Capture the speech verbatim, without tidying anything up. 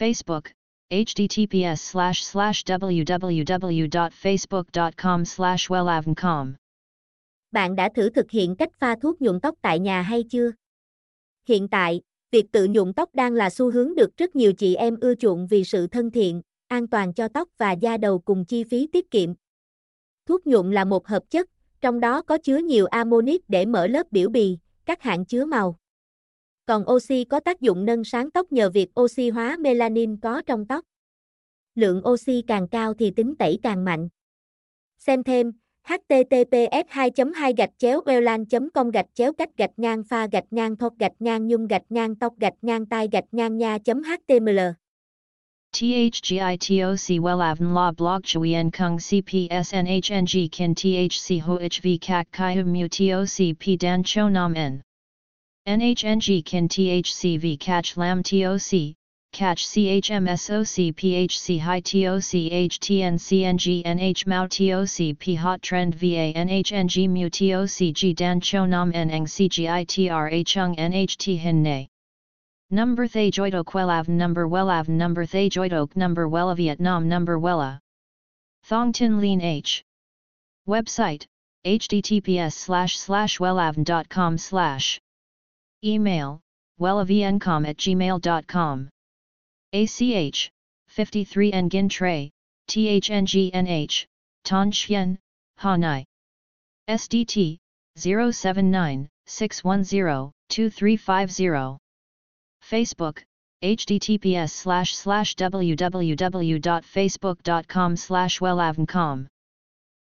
Facebook, https slash slash www.facebook.com slash wellavn.com Bạn đã thử thực hiện cách pha thuốc nhuộm tóc tại nhà hay chưa? Hiện tại, việc tự nhuộm tóc đang là xu hướng được rất nhiều chị em ưa chuộng vì sự thân thiện, an toàn cho tóc và da đầu cùng chi phí tiết kiệm. Thuốc nhuộm là một hợp chất, trong đó có chứa nhiều amonic để mở lớp biểu bì, các hạt chứa màu. Còn oxy có tác dụng nâng sáng tóc nhờ việc oxy hóa melanin có trong tóc. Lượng oxy càng cao thì tính tẩy càng mạnh. Xem thêm h t t p s hai chấm hai gạch chéo wellavn chấm com gạch chéo cách gạch ngang pha gạch ngang thok gạch ngang nhung gạch ngang tóc gạch ngang tai gạch ngang nha chấm h t m l T H G I T O C Wellavn La Blog Chui En Kung C P S N H N G Kin T H C Ho H V Kak Kai Hu Mu T O C P Dan Cho Nam En N H N G Kin T H C V Catch Lam T O C Catch C H M S O C P H C High T O C H T N C N G N H Mao T O C P Hot Trend V A N H N G Mu T O C G Dan Cho Nam En Eng C G I T R A Chung N H T Hin Nay Number Thay Joidok Wellavn Number Wellavn Number Thay Joidok Number Wella Vietnam Number Wella Thong Tin Lean H Website https slash slash wellavn.com slash Email wellavncom at gmail.com A C H fifty-three Nguyen Trai T H N G N H Thanh Xuyen Hà Nội S D T zero seven nine six one zero two three five zero Facebook https slash slash www.facebook.com slash wellavncom